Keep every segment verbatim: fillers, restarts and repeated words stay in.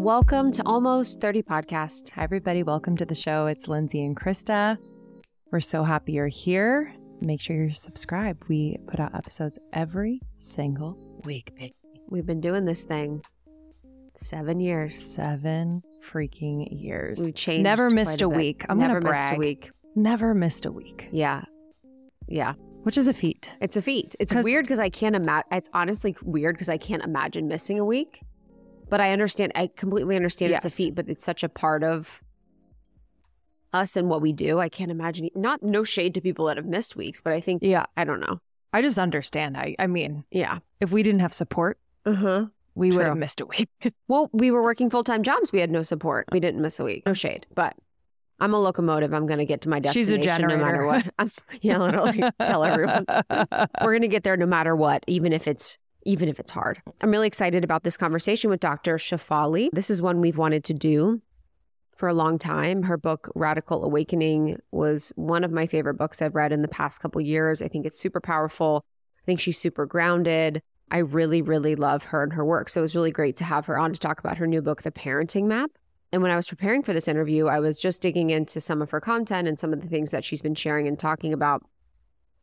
Welcome to Almost thirty Podcast. Hi, everybody. Welcome to the show. It's Lindsay and Krista. We're so happy you're here. Make sure you're subscribed. We put out episodes every single week. We've been doing this thing seven years. Seven freaking years. We changed. Never missed a, a week. I'm going to brag. Never missed a week. Never missed a week. Yeah. Yeah. Which is a feat. It's a feat. It's Cause, weird because I can't imagine. It's honestly weird because I can't imagine missing a week. But I understand. I completely understand yes. It's a feat, but it's such a part of us and what we do. I can't imagine. Not no shade to people that have missed weeks, but I think, yeah, I don't know. I just understand. I, I mean, yeah. If we didn't have support, uh-huh. we True. would have missed a week. Well, we were working full-time jobs. We had no support. We didn't miss a week. No shade. But I'm a locomotive. I'm going to get to my destination. She's a generator. No matter what. I'm, yeah, literally tell everyone. We're going to get there no matter what, even if it's even if it's hard. I'm really excited about this conversation with Doctor Shefali. This is one we've wanted to do for a long time. Her book, Radical Awakening, was one of my favorite books I've read in the past couple years. I think it's super powerful. I think she's super grounded. I really, really love her and her work. So it was really great to have her on to talk about her new book, The Parenting Map. And when I was preparing for this interview, I was just digging into some of her content and some of the things that she's been sharing and talking about.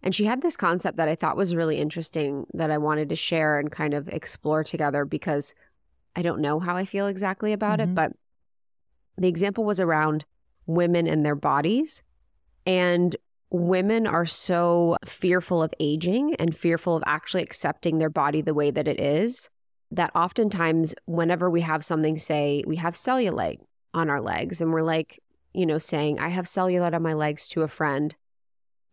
And she had this concept that I thought was really interesting that I wanted to share and kind of explore together because I don't know how I feel exactly about mm-hmm. it. But the example was around women and their bodies. And women are so fearful of aging and fearful of actually accepting their body the way that it is that oftentimes whenever we have something, say we have cellulite on our legs and we're like, you know, saying, I have cellulite on my legs to a friend.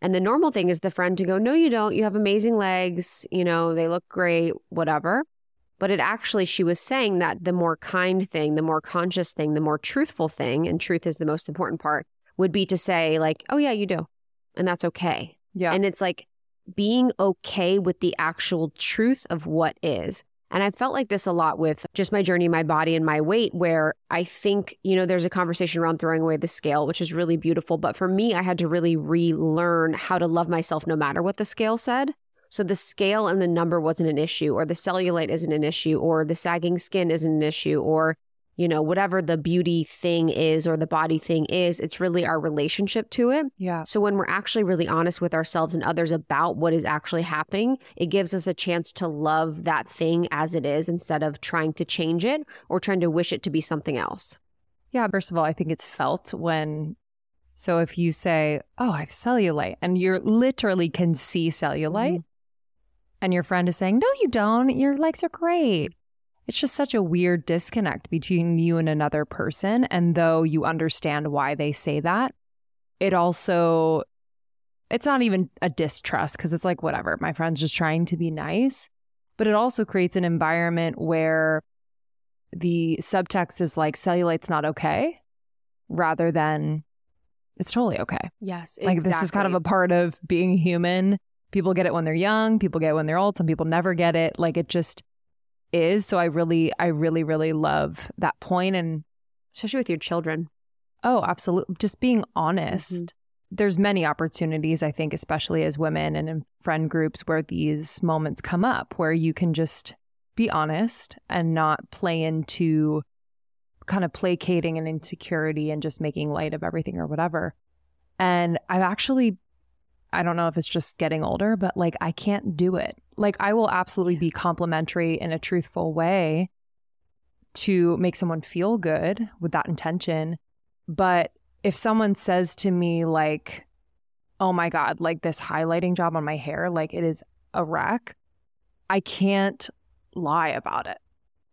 And the normal thing is the friend to go, no, you don't. You have amazing legs. You know, they look great, whatever. But it actually, she was saying that the more kind thing, the more conscious thing, the more truthful thing, and truth is the most important part, would be to say like, oh, yeah, you do. And that's okay. Yeah. And it's like being okay with the actual truth of what is. And I felt like this a lot with just my journey, my body and my weight, where I think, you know, there's a conversation around throwing away the scale, which is really beautiful. But for me, I had to really relearn how to love myself no matter what the scale said. So the scale and the number wasn't an issue, or the cellulite isn't an issue, or the sagging skin isn't an issue, or, you know, whatever the beauty thing is or the body thing is, it's really our relationship to it. Yeah. So when we're actually really honest with ourselves and others about what is actually happening, it gives us a chance to love that thing as it is instead of trying to change it or trying to wish it to be something else. Yeah. First of all, I think it's felt when, so if you say, oh, I have cellulite and you literally can see cellulite mm-hmm. and your friend is saying, no, you don't. Your legs are great. It's just such a weird disconnect between you and another person. And though you understand why they say that, it also, it's not even a distrust because it's like, whatever, my friend's just trying to be nice. But it also creates an environment where the subtext is like, cellulite's not okay, rather than it's totally okay. Yes, exactly. Like this is kind of a part of being human. People get it when they're young. People get it when they're old. Some people never get it. Like it just is. So I really, I really, really love that point. And especially with your children. Oh, absolutely. Just being honest. Mm-hmm. There's many opportunities, I think, especially as women and in friend groups where these moments come up where you can just be honest and not play into kind of placating an insecurity and just making light of everything or whatever. And I've actually, I don't know if it's just getting older, but like I can't do it. Like I will absolutely be complimentary in a truthful way to make someone feel good with that intention. But if someone says to me like, oh my God, like this highlighting job on my hair, like it is a wreck, I can't lie about it.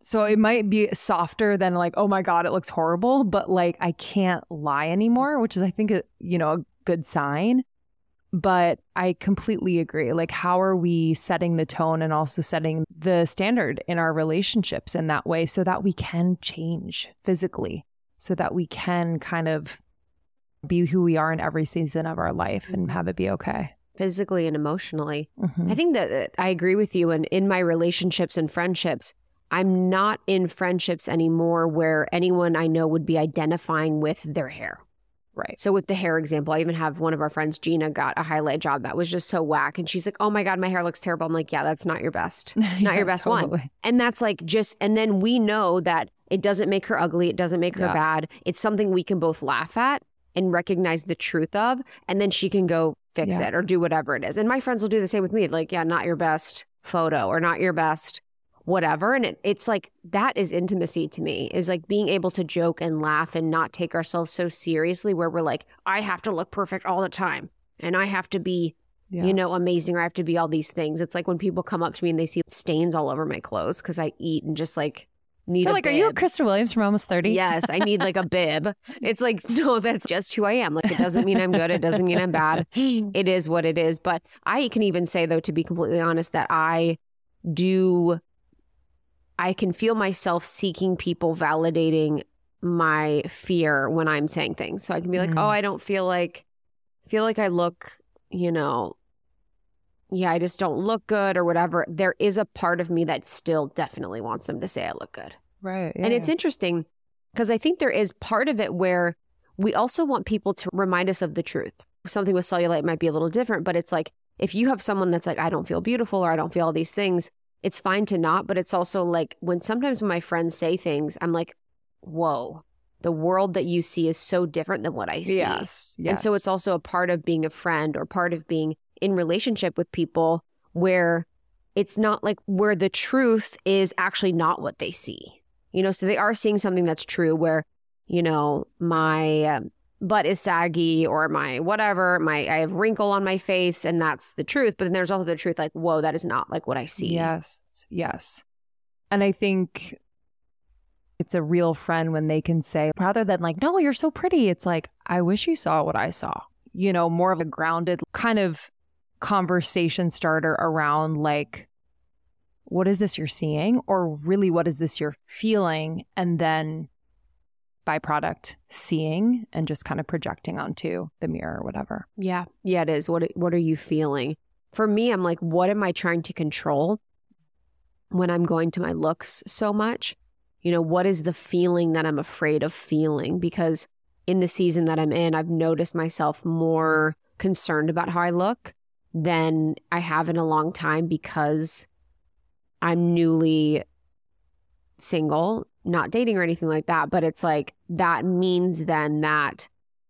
So it might be softer than like, oh my God, it looks horrible. But like I can't lie anymore, which is I think, a, you know, a good sign. But I completely agree. Like, how are we setting the tone and also setting the standard in our relationships in that way so that we can change physically, so that we can kind of be who we are in every season of our life and have it be okay? Physically and emotionally. Mm-hmm. I think that I agree with you. And in my relationships and friendships, I'm not in friendships anymore where anyone I know would be identifying with their hair. Right. So with the hair example, I even have one of our friends, Gina, got a highlight job that was just so whack. And she's like, oh my God, my hair looks terrible. I'm like, yeah, that's not your best. Not yeah, your best totally. One. And that's like just, and then we know that It doesn't make her ugly. It doesn't make her yeah. bad. It's something we can both laugh at and recognize the truth of. And then she can go fix yeah. it or do whatever it is. And my friends will do the same with me. Like, yeah, not your best photo or not your best whatever. And it, it's like, that is intimacy to me, is like being able to joke and laugh and not take ourselves so seriously where we're like, I have to look perfect all the time. And I have to be, yeah. you know, amazing, or I have to be all these things. It's like when people come up to me and they see stains all over my clothes because I eat and just like need You're a like, bib. Are you Krista Williams from Almost thirty? Yes, I need like a bib. It's like, no, that's just who I am. Like, it doesn't mean I'm good. It doesn't mean I'm bad. It is what it is. But I can even say, though, to be completely honest, that I do, I can feel myself seeking people validating my fear when I'm saying things. So I can be like, mm. oh, I don't feel like, feel like I look, you know, yeah, I just don't look good or whatever. There is a part of me that still definitely wants them to say I look good. Right. Yeah. And it's interesting because I think there is part of it where we also want people to remind us of the truth. Something with cellulite might be a little different, but it's like if you have someone that's like, I don't feel beautiful or I don't feel all these things, it's fine to not. But it's also like when sometimes when my friends say things, I'm like, whoa. The world that you see is so different than what I see. Yes, yes. And so it's also a part of being a friend or part of being in relationship with people where it's not like where the truth is actually not what they see. You know, so they are seeing something that's true where, you know, my um, butt is saggy or my whatever, my I have wrinkle on my face, and that's the truth. But then there's also the truth like, whoa, that is not like what I see. Yes, yes. And I think it's a real friend when they can say, rather than like, no, you're so pretty, it's like, I wish you saw what I saw. You know, more of a grounded kind of conversation starter around like, what is this you're seeing? Or really, what is this you're feeling? And then byproduct seeing and just kind of projecting onto the mirror or whatever. Yeah. Yeah, it is. What, what are you feeling? For me, I'm like, what am I trying to control when I'm going to my looks so much? You know, what is the feeling that I'm afraid of feeling? Because in the season that I'm in, I've noticed myself more concerned about how I look than I have in a long time because I'm newly single, not dating or anything like that. But it's like that means then that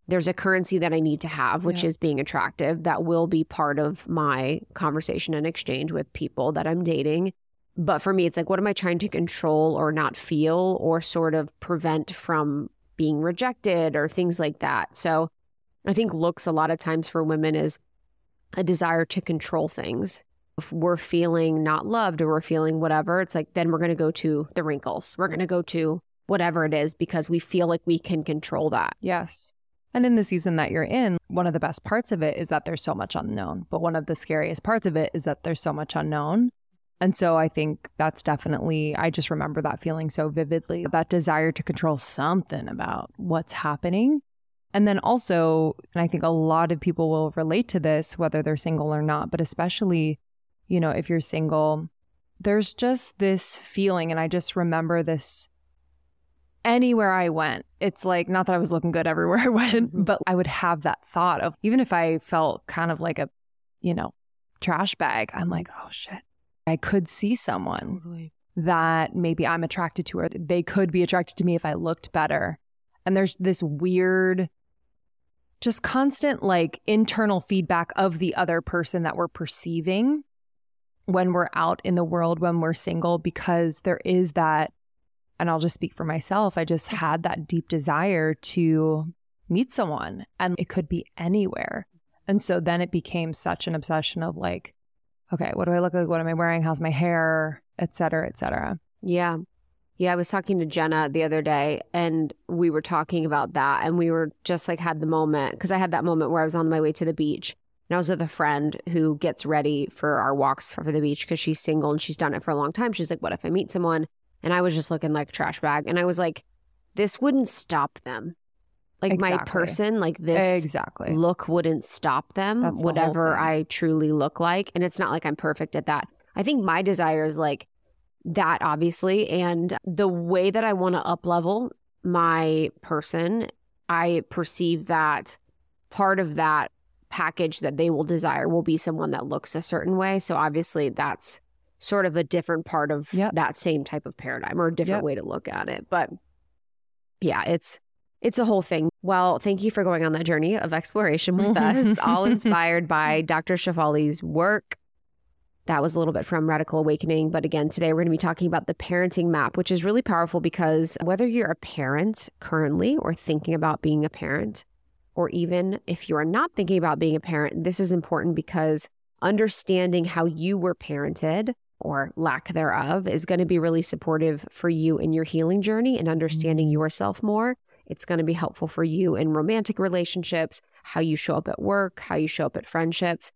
there's a currency that I need to have, which yeah. is being attractive. That will be part of my conversation and exchange with people that I'm dating. But for me, it's like, what am I trying to control or not feel or sort of prevent from being rejected or things like that? So I think looks a lot of times for women is a desire to control things. If we're feeling not loved or we're feeling whatever, it's like, then we're going to go to the wrinkles. We're going to go to whatever it is because we feel like we can control that. Yes. And in the season that you're in, one of the best parts of it is that there's so much unknown. But one of the scariest parts of it is that there's so much unknown. And so I think that's definitely, I just remember that feeling so vividly, that desire to control something about what's happening. And then also, and I think a lot of people will relate to this, whether they're single or not, but especially, you know, if you're single, there's just this feeling. And I just remember this anywhere I went. It's like, not that I was looking good everywhere I went, but I would have that thought of, even if I felt kind of like a, you know, trash bag, I'm like, oh shit. I could see someone totally. That maybe I'm attracted to, or they could be attracted to me if I looked better. And there's this weird, just constant like internal feedback of the other person that we're perceiving when we're out in the world, when we're single, because there is that, and I'll just speak for myself, I just had that deep desire to meet someone, and it could be anywhere. And so then it became such an obsession of like, okay, what do I look like? What am I wearing? How's my hair? Et cetera, et cetera. Yeah. Yeah. I was talking to Jenna the other day and we were talking about that, and we were just like had the moment, because I had that moment where I was on my way to the beach and I was with a friend who gets ready for our walks for the beach because she's single and she's done it for a long time. She's like, what if I meet someone? And I was just looking like a trash bag. And I was like, this wouldn't stop them. Like exactly. my person, like this exactly. look wouldn't stop them, That's whatever the I truly look like. And it's not like I'm perfect at that. I think my desire is like that, obviously. And the way that I want to up-level my person, I perceive that part of that package that they will desire will be someone that looks a certain way. So obviously that's sort of a different part of yep. that same type of paradigm or a different yep. way to look at it. But yeah, it's it's a whole thing. Well, thank you for going on that journey of exploration with us, all inspired by Doctor Shefali's work. That was a little bit from Radical Awakening. But again, today we're going to be talking about the parenting map, which is really powerful because whether you're a parent currently or thinking about being a parent, or even if you are not thinking about being a parent, this is important because understanding how you were parented or lack thereof is going to be really supportive for you in your healing journey and understanding yourself more. It's going to be helpful for you in romantic relationships, how you show up at work, how you show up at friendships.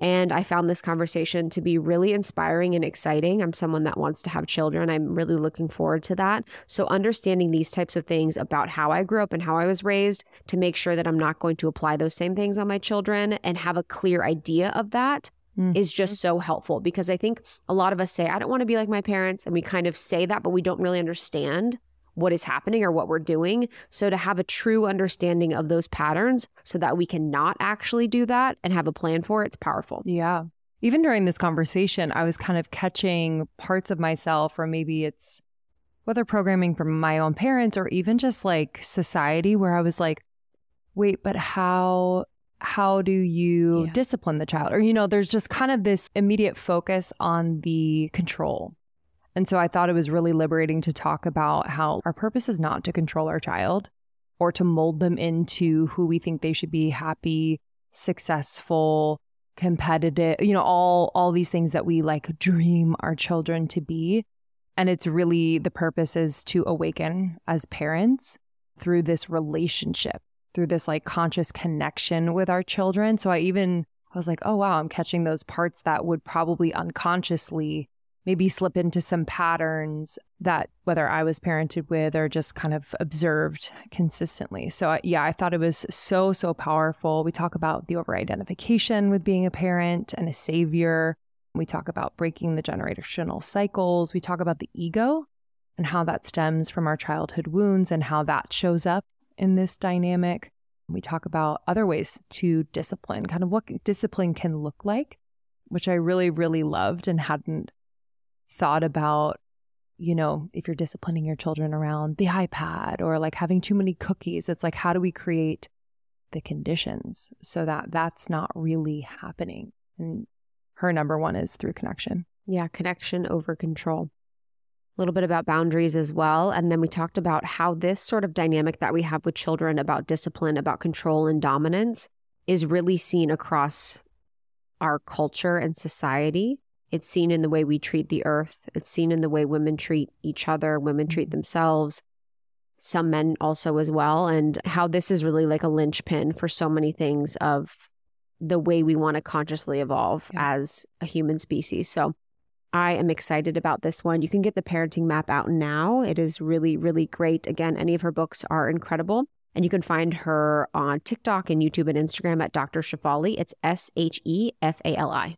And I found this conversation to be really inspiring and exciting. I'm someone that wants to have children. I'm really looking forward to that. So understanding these types of things about how I grew up and how I was raised to make sure that I'm not going to apply those same things on my children and have a clear idea of that mm-hmm. is just so helpful, because I think a lot of us say, I don't want to be like my parents. And we kind of say that, but we don't really understand what is happening or what we're doing. So to have a true understanding of those patterns so that we can not actually do that and have a plan for it, it's powerful. Yeah. Even during this conversation, I was kind of catching parts of myself, or maybe it's whether programming from my own parents or even just like society, where I was like, wait, but how, how do you yeah. discipline the child? Or, you know, there's just kind of this immediate focus on the control. And so I thought it was really liberating to talk about how our purpose is not to control our child or to mold them into who we think they should be: happy, successful, competitive, you know, all, all these things that we like dream our children to be. And it's really, the purpose is to awaken as parents through this relationship, through this like conscious connection with our children. So I even, I was like, oh wow, I'm catching those parts that would probably unconsciously maybe slip into some patterns that whether I was parented with or just kind of observed consistently. So yeah, I thought it was so, so powerful. We talk about the over-identification with being a parent and a savior. We talk about breaking the generational cycles. We talk about the ego and how that stems from our childhood wounds and how that shows up in this dynamic. We talk about other ways to discipline, kind of what discipline can look like, which I really, really loved and hadn't thought about, you know, if you're disciplining your children around the iPad or like having too many cookies, it's like, how do we create the conditions so that that's not really happening? And her number one is through connection. Yeah, connection over control. A little bit about boundaries as well. And then we talked about how this sort of dynamic that we have with children about discipline, about control and dominance is really seen across our culture and society. It's seen in the way we treat the earth. It's seen in the way women treat each other, women treat themselves, some men also as well, and how this is really like a linchpin for so many things of the way we want to consciously evolve yeah. as a human species. So I am excited about this one. You can get the parenting map out now. It is really, really great. Again, any of her books are incredible. And you can find her on TikTok and YouTube and Instagram at Doctor Shefali. It's S H E F A L I.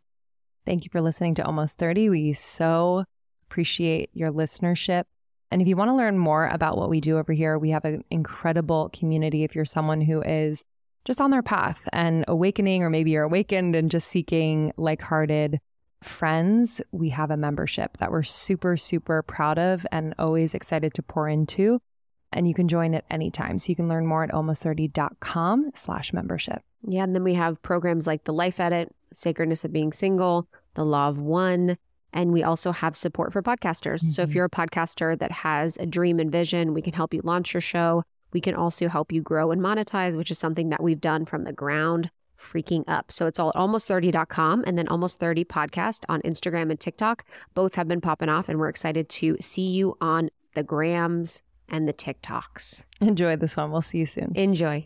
Thank you for listening to Almost thirty. We so appreciate your listenership. And if you want to learn more about what we do over here, we have an incredible community. If you're someone who is just on their path and awakening, or maybe you're awakened and just seeking like-hearted friends, we have a membership that we're super, super proud of and always excited to pour into. And you can join at any time. So you can learn more at almost thirty dot com slash membership. Yeah. And then we have programs like the Life Edit, Sacredness of Being Single, the Law of One, and we also have support for podcasters. Mm-hmm. So if you're a podcaster that has a dream and vision, we can help you launch your show. We can also help you grow and monetize, which is something that we've done from the ground freaking up. So it's all at almost thirty dot com, and then Almost thirty Podcast on Instagram and TikTok. Both have been popping off, and we're excited to see you on the grams and the TikToks. Enjoy this one. We'll see you soon. Enjoy.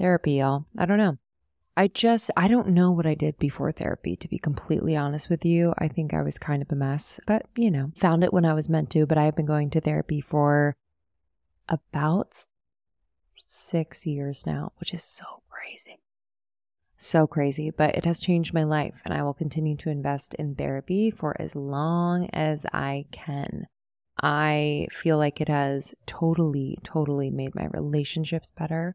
Therapy, y'all. I don't know. I just, I don't know what I did before therapy, to be completely honest with you. I think I was kind of a mess, but you know, found it when I was meant to, but I have been going to therapy for about six years now, which is so crazy. So crazy, but it has changed my life and I will continue to invest in therapy for as long as I can. I feel like it has totally, totally made my relationships better.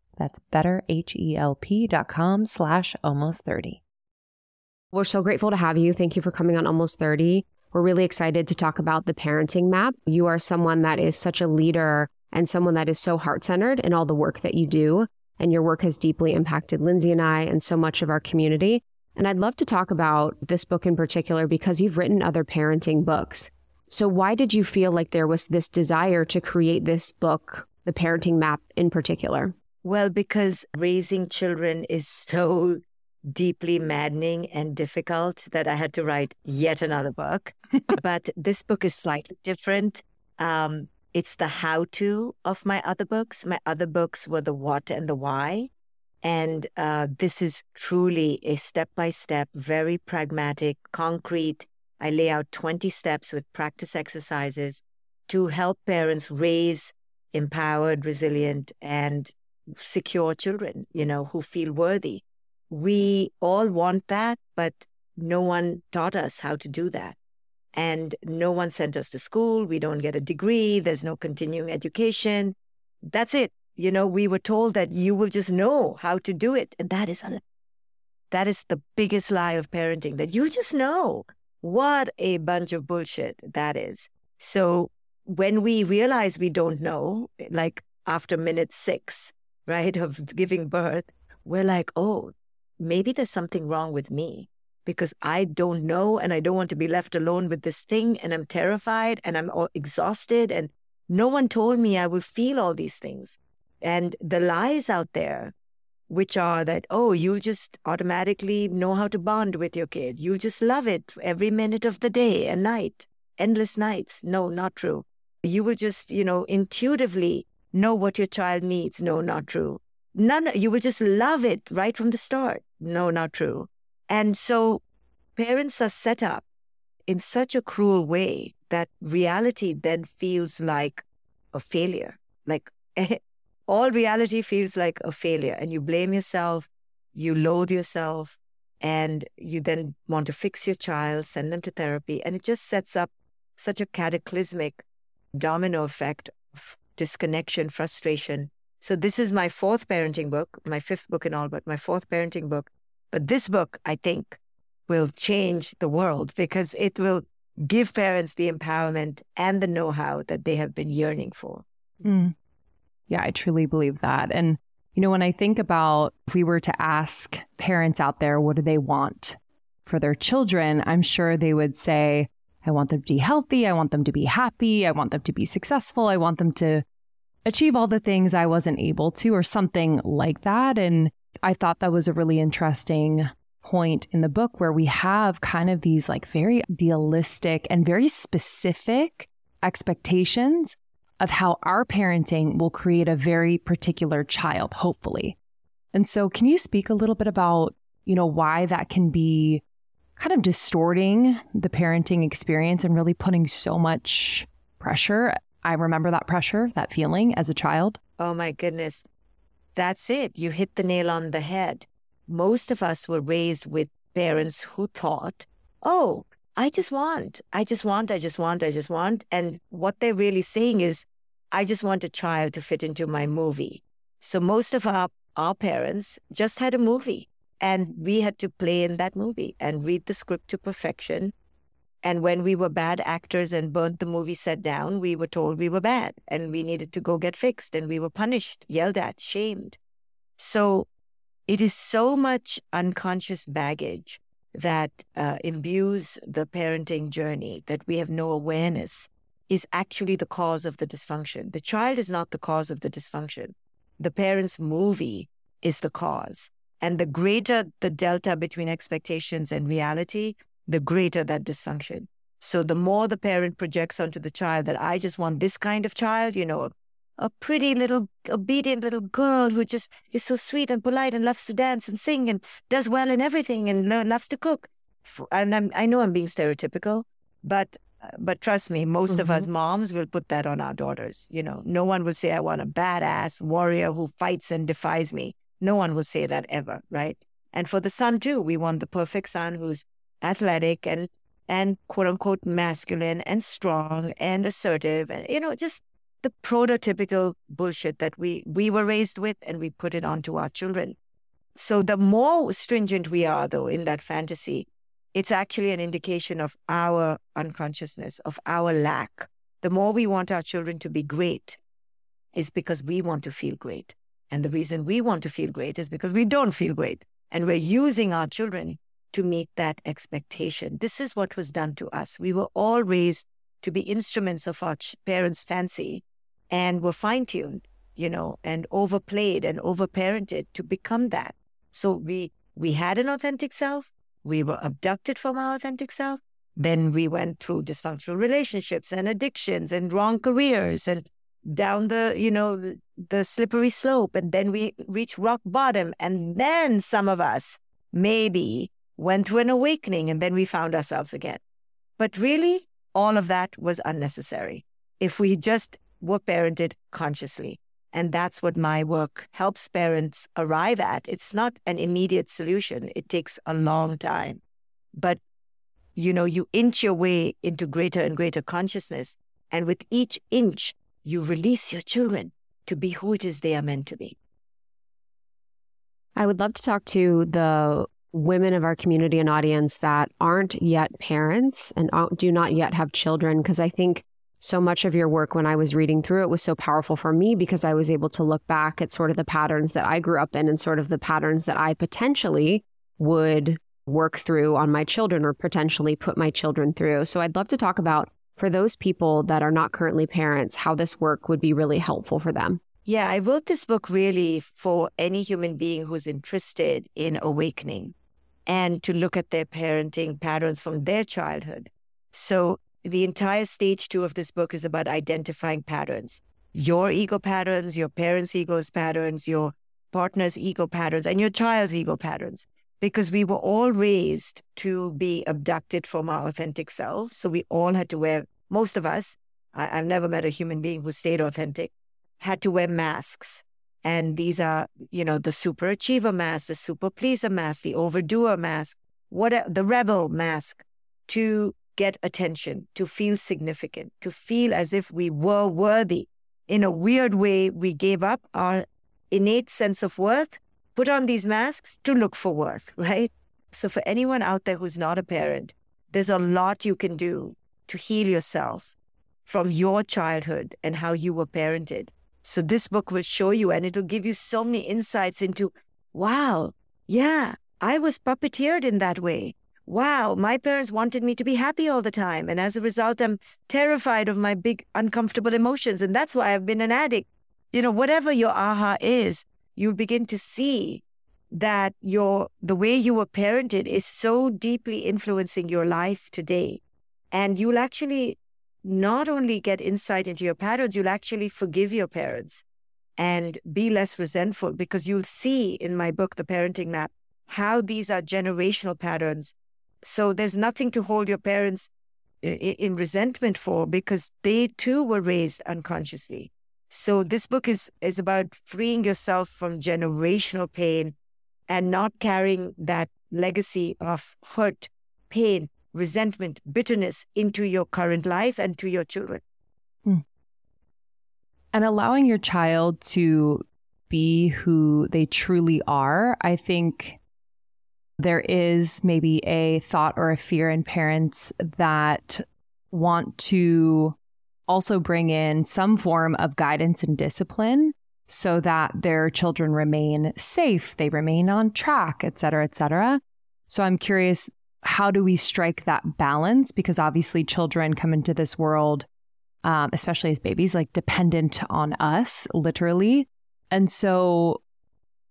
That's betterhelp.com slash almost 30. We're so grateful to have you. Thank you for coming on almost thirty. We're really excited to talk about the parenting map. You are someone that is such a leader and someone that is so heart-centered in all the work that you do. And your work has deeply impacted Lindsay and I and so much of our community. And I'd love to talk about this book in particular because you've written other parenting books. So why did you feel like there was this desire to create this book, The Parenting Map in particular? Well, because raising children is so deeply maddening and difficult that I had to write yet another book. But this book is slightly different. Um, it's the how-to of my other books. My other books were the what and the why. And uh, this is truly a step-by-step, very pragmatic, concrete. I lay out twenty steps with practice exercises to help parents raise empowered, resilient, and secure children, you know, who feel worthy. We all want that, but no one taught us how to do that. And no one sent us to school. We don't get a degree. There's no continuing education. That's it. You know, we were told that you will just know how to do it. And that is a, that is the biggest lie of parenting, that you just know. What a bunch of bullshit that is. So when we realize we don't know, like after minute six, right, of giving birth, we're like, oh, maybe there's something wrong with me because I don't know and I don't want to be left alone with this thing and I'm terrified and I'm all exhausted and no one told me I will feel all these things. And the lies out there, which are that, oh, you'll just automatically know how to bond with your kid. You'll just love it every minute of the day and night, endless nights. No, not true. You will just, you know, intuitively know what your child needs. No, not true. None. You will just love it right from the start. No, not true. And so parents are set up in such a cruel way that reality then feels like a failure, like all reality feels like a failure, and you blame yourself, you loathe yourself, and you then want to fix your child, send them to therapy, and it just sets up such a cataclysmic domino effect of disconnection, frustration. So this is my fourth parenting book, my fifth book in all, but my fourth parenting book. But this book, I think, will change the world because it will give parents the empowerment and the know-how that they have been yearning for. Mm. Yeah, I truly believe that. And, you know, when I think about if we were to ask parents out there, what do they want for their children? I'm sure they would say, I want them to be healthy. I want them to be happy. I want them to be successful. I want them to achieve all the things I wasn't able to, or something like that. And I thought that was a really interesting point in the book where we have kind of these like very idealistic and very specific expectations of how our parenting will create a very particular child, hopefully. And so can you speak a little bit about, you know, why that can be kind of distorting the parenting experience and really putting so much pressure? I remember that pressure, that feeling as a child. Oh my goodness. That's it. You hit the nail on the head. Most of us were raised with parents who thought, oh, I just want, I just want, I just want, I just want. And what they're really saying is, I just want a child to fit into my movie. So most of our, our parents just had a movie and we had to play in that movie and read the script to perfection. And when we were bad actors and burnt the movie set down, we were told we were bad and we needed to go get fixed and we were punished, yelled at, shamed. So it is so much unconscious baggage that uh, imbues the parenting journey that we have no awareness is actually the cause of the dysfunction. The child is not the cause of the dysfunction. The parent's movie is the cause. And the greater the delta between expectations and reality, the greater that dysfunction. So the more the parent projects onto the child that I just want this kind of child, you know, a pretty little obedient little girl who just is so sweet and polite and loves to dance and sing and does well in everything and loves to cook. And I'm, I know I'm being stereotypical, but But trust me, most mm-hmm. of us moms will put that on our daughters. You know, no one will say, I want a badass warrior who fights and defies me. No one will say that ever, right? And for the son too, we want the perfect son who's athletic and, and quote unquote masculine and strong and assertive and, you know, just the prototypical bullshit that we, we were raised with and we put it onto our children. So the more stringent we are though in that fantasy, it's actually an indication of our unconsciousness, of our lack. The more we want our children to be great is because we want to feel great. And the reason we want to feel great is because we don't feel great. And we're using our children to meet that expectation. This is what was done to us. We were all raised to be instruments of our parents' fancy and were fine-tuned, you know, and overplayed and overparented to become that. So we we had an authentic self. We were abducted from our authentic self. Then we went through dysfunctional relationships and addictions and wrong careers and down the, you know, the slippery slope. And then we reached rock bottom. And then some of us maybe went through an awakening and then we found ourselves again. But really, all of that was unnecessary if we just were parented consciously. And that's what my work helps parents arrive at. It's not an immediate solution. It takes a long time. But, you know, you inch your way into greater and greater consciousness. And with each inch, you release your children to be who it is they are meant to be. I would love to talk to the women of our community and audience that aren't yet parents and do not yet have children, because I think so much of your work, when I was reading through it, was so powerful for me because I was able to look back at sort of the patterns that I grew up in and sort of the patterns that I potentially would work through on my children or potentially put my children through. So I'd love to talk about, for those people that are not currently parents, how this work would be really helpful for them. Yeah, I wrote this book really for any human being who's interested in awakening and to look at their parenting patterns from their childhood. So the entire stage two of this book is about identifying patterns, your ego patterns, your parents' ego's patterns, your partner's ego patterns, and your child's ego patterns, because we were all raised to be abducted from our authentic selves. So we all had to wear, most of us, I, I've never met a human being who stayed authentic, had to wear masks. And these are, you know, the superachiever mask, the super pleaser mask, the overdoer mask, what a, the rebel mask, to get attention, to feel significant, to feel as if we were worthy. In a weird way, we gave up our innate sense of worth, put on these masks to look for worth, right? So for anyone out there who's not a parent, there's a lot you can do to heal yourself from your childhood and how you were parented. So this book will show you, and it'll give you so many insights into, wow, yeah, I was puppeteered in that way. Wow, my parents wanted me to be happy all the time. And as a result, I'm terrified of my big, uncomfortable emotions. And that's why I've been an addict. You know, whatever your aha is, you'll begin to see that your the way you were parented is so deeply influencing your life today. And you'll actually not only get insight into your patterns, you'll actually forgive your parents and be less resentful, because you'll see in my book, The Parenting Map, how these are generational patterns. So there's nothing to hold your parents in resentment for, because they too were raised unconsciously. So this book is, is about freeing yourself from generational pain and not carrying that legacy of hurt, pain, resentment, bitterness into your current life and to your children. Hmm. And allowing your child to be who they truly are. I think there is maybe a thought or a fear in parents that want to also bring in some form of guidance and discipline so that their children remain safe, they remain on track, et cetera, et cetera. So I'm curious, how do we strike that balance? Because obviously children come into this world, um, especially as babies, like dependent on us, literally. And so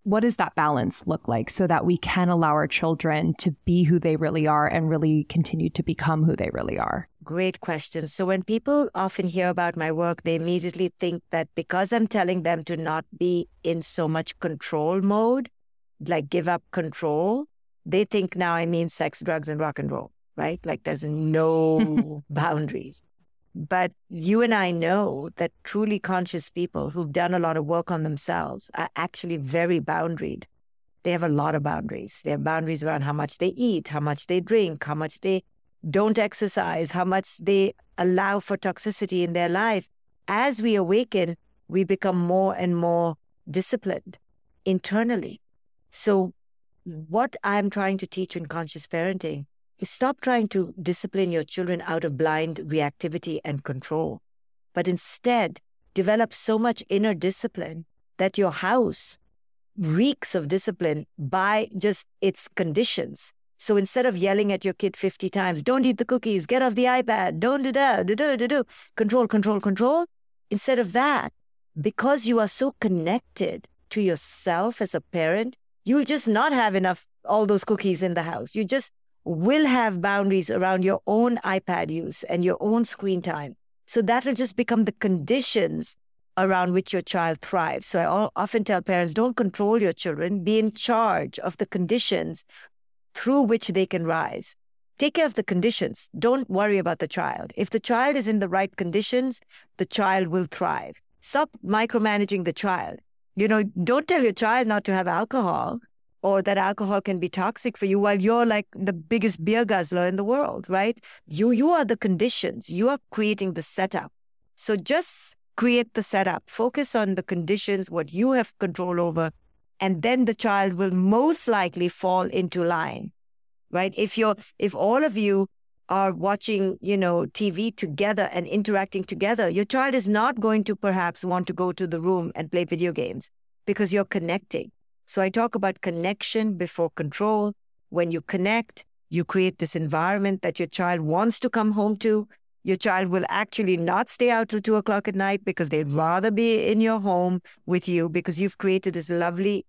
what does that balance look like so that we can allow our children to be who they really are and really continue to become who they really are? Great question. So when people often hear about my work, they immediately think that because I'm telling them to not be in so much control mode, like give up control, they think now I mean sex, drugs, and rock and roll, right? Like there's no boundaries. But you and I know that truly conscious people who've done a lot of work on themselves are actually very boundaried. They have a lot of boundaries. They have boundaries around how much they eat, how much they drink, how much they don't exercise, how much they allow for toxicity in their life. As we awaken, we become more and more disciplined internally. So what I'm trying to teach in conscious parenting is stop trying to discipline your children out of blind reactivity and control, but instead develop so much inner discipline that your house reeks of discipline by just its conditions. So instead of yelling at your kid fifty times, don't eat the cookies, get off the iPad, don't do da, do do do do, control, control, control. Instead of that, because you are so connected to yourself as a parent, you'll just not have enough, all those cookies in the house. You just will have boundaries around your own iPad use and your own screen time. So that'll just become the conditions around which your child thrives. So I often tell parents, don't control your children. Be in charge of the conditions through which they can rise. Take care of the conditions. Don't worry about the child. If the child is in the right conditions, the child will thrive. Stop micromanaging the child. You know, don't tell your child not to have alcohol or that alcohol can be toxic for you while you're like the biggest beer guzzler in the world, right? You you are the conditions. You are creating the setup. So just create the setup. Focus on the conditions, what you have control over, and then the child will most likely fall into line, right? If you're, if all of you are watching, you know, T V together and interacting together, your child is not going to perhaps want to go to the room and play video games because you're connecting. So I talk about connection before control. When you connect, you create this environment that your child wants to come home to. Your child will actually not stay out till two o'clock at night because they'd rather be in your home with you because you've created this lovely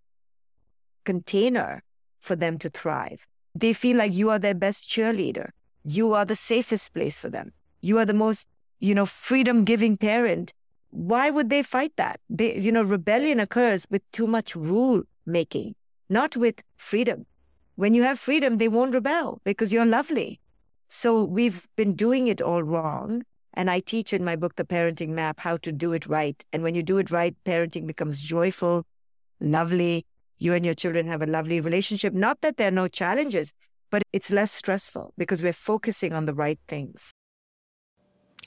container for them to thrive. They feel like you are their best cheerleader. You are the safest place for them. You are the most, you know, freedom-giving parent. Why would they fight that? They, you know, rebellion occurs with too much rule-making, not with freedom. When you have freedom, they won't rebel because you're lovely. So we've been doing it all wrong. And I teach in my book, The Parenting Map, how to do it right. And when you do it right, parenting becomes joyful, lovely. You and your children have a lovely relationship. Not that there are no challenges, but it's less stressful because we're focusing on the right things.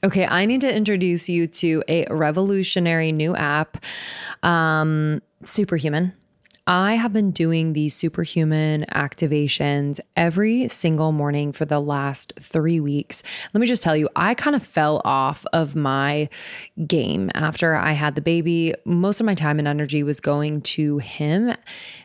Okay, I need to introduce you to a revolutionary new app, um, Superhuman. I have been doing these Superhuman activations every single morning for the last three weeks. Let me just tell you, I kind of fell off of my game after I had the baby. Most of my time and energy was going to him.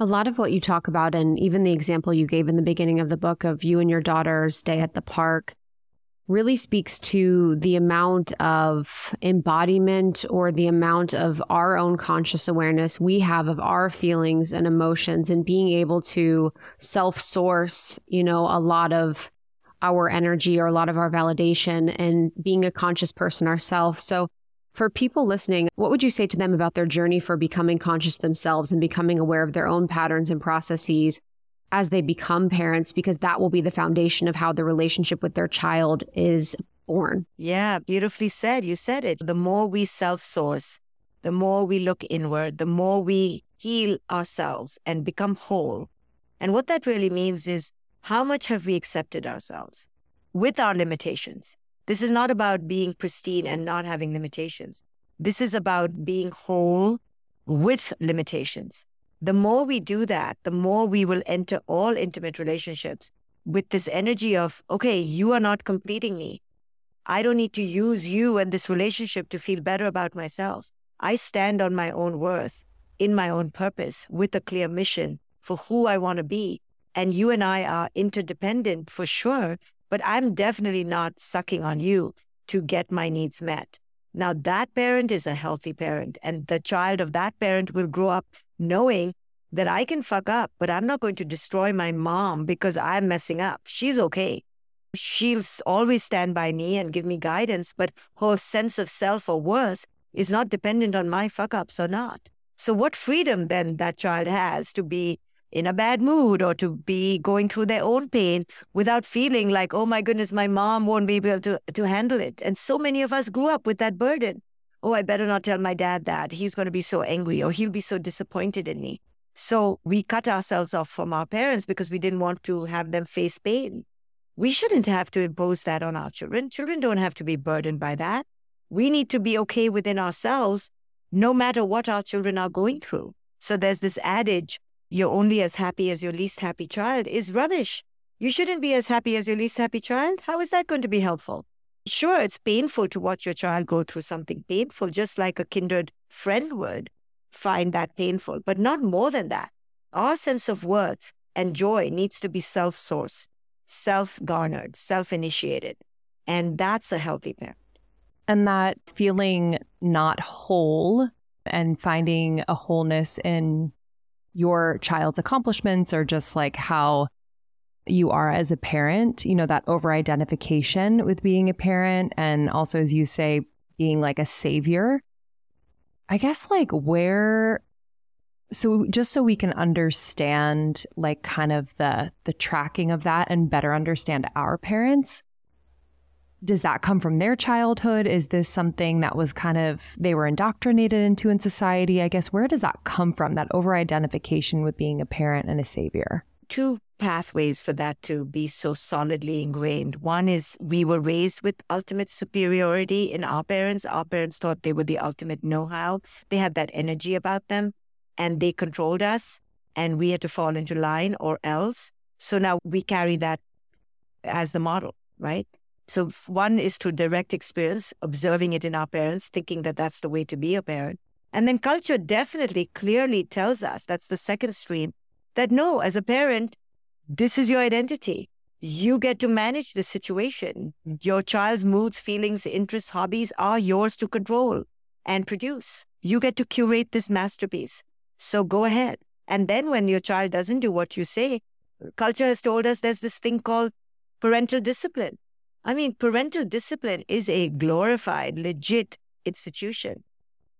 A lot of what you talk about, and even the example you gave in the beginning of the book of you and your daughter's day at the park, really speaks to the amount of embodiment or the amount of our own conscious awareness we have of our feelings and emotions, and being able to self-source, you know, a lot of our energy or a lot of our validation, and being a conscious person ourselves. So for people listening, what would you say to them about their journey for becoming conscious themselves and becoming aware of their own patterns and processes as they become parents? Because that will be the foundation of how the relationship with their child is born. Yeah, beautifully said. You said it. The more we self-source, the more we look inward, the more we heal ourselves and become whole. And what that really means is, how much have we accepted ourselves with our limitations? This is not about being pristine and not having limitations. This is about being whole with limitations. The more we do that, the more we will enter all intimate relationships with this energy of, okay, you are not completing me. I don't need to use you and this relationship to feel better about myself. I stand on my own worth, in my own purpose, with a clear mission for who I want to be. And you and I are interdependent for sure, but I'm definitely not sucking on you to get my needs met. Now, that parent is a healthy parent, and the child of that parent will grow up knowing that I can fuck up, but I'm not going to destroy my mom because I'm messing up. She's okay. She'll always stand by me and give me guidance, but her sense of self or worth is not dependent on my fuck-ups or not. So what freedom then that child has to be in a bad mood or to be going through their own pain without feeling like, oh my goodness, my mom won't be able to, to handle it. And so many of us grew up with that burden. Oh, I better not tell my dad that. He's going to be so angry or he'll be so disappointed in me. So we cut ourselves off from our parents because we didn't want to have them face pain. We shouldn't have to impose that on our children. Children don't have to be burdened by that. We need to be okay within ourselves no matter what our children are going through. So there's this adage, you're only as happy as your least happy child, is rubbish. You shouldn't be as happy as your least happy child. How is that going to be helpful? Sure, it's painful to watch your child go through something painful, just like a kindred friend would find that painful, but not more than that. Our sense of worth and joy needs to be self-sourced, self-garnered, self-initiated. And that's a healthy parent. And that feeling not whole and finding a wholeness in your child's accomplishments or just like how you are as a parent, you know, that over-identification with being a parent and also, as you say, being like a savior. I guess like where, so just so we can understand like kind of the the tracking of that and better understand our parents, does that come from their childhood? Is this something that was kind of, they were indoctrinated into in society? I guess, where does that come from, that over-identification with being a parent and a savior? Two pathways for that to be so solidly ingrained. One is we were raised with ultimate superiority in our parents. Our parents thought they were the ultimate know-how. They had that energy about them and they controlled us and we had to fall into line or else. So now we carry that as the model, right? So one is through direct experience, observing it in our parents, thinking that that's the way to be a parent. And then culture definitely clearly tells us, that's the second stream, that no, as a parent, this is your identity. You get to manage the situation. Your child's moods, feelings, interests, hobbies are yours to control and produce. You get to curate this masterpiece. So go ahead. And then when your child doesn't do what you say, culture has told us there's this thing called parental discipline. I mean, parental discipline is a glorified, legit institution.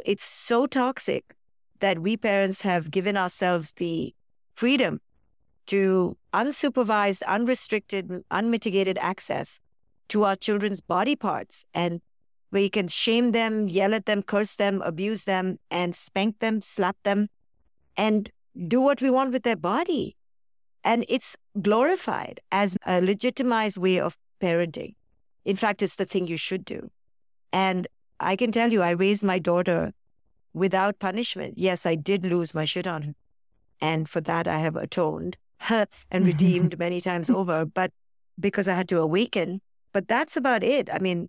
It's so toxic that we parents have given ourselves the freedom to unsupervised, unrestricted, unmitigated access to our children's body parts. And we can shame them, yell at them, curse them, abuse them, and spank them, slap them, and do what we want with their body. And it's glorified as a legitimized way of parenting. In fact, it's the thing you should do. And I can tell you, I raised my daughter without punishment. Yes, I did lose my shit on her. And for that, I have atoned and redeemed many times over, but because I had to awaken. But that's about it. I mean,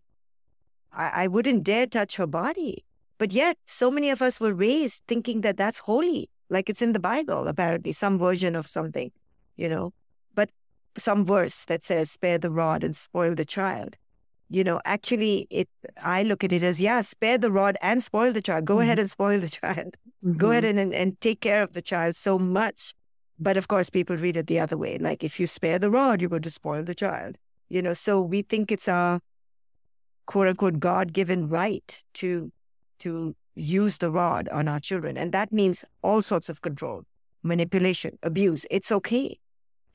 I, I wouldn't dare touch her body. But yet, so many of us were raised thinking that that's holy, like it's in the Bible, apparently, some version of something, you know. But some verse that says, spare the rod and spoil the child. You know, actually, it. I look at it as, yeah, spare the rod and spoil the child. Go mm-hmm. ahead and spoil the child. Mm-hmm. Go ahead and, and, and take care of the child so much. But of course, people read it the other way. Like, if you spare the rod, you're going to spoil the child. You know, so we think it's our quote-unquote God-given right to, to use the rod on our children. And that means all sorts of control, manipulation, abuse. It's okay.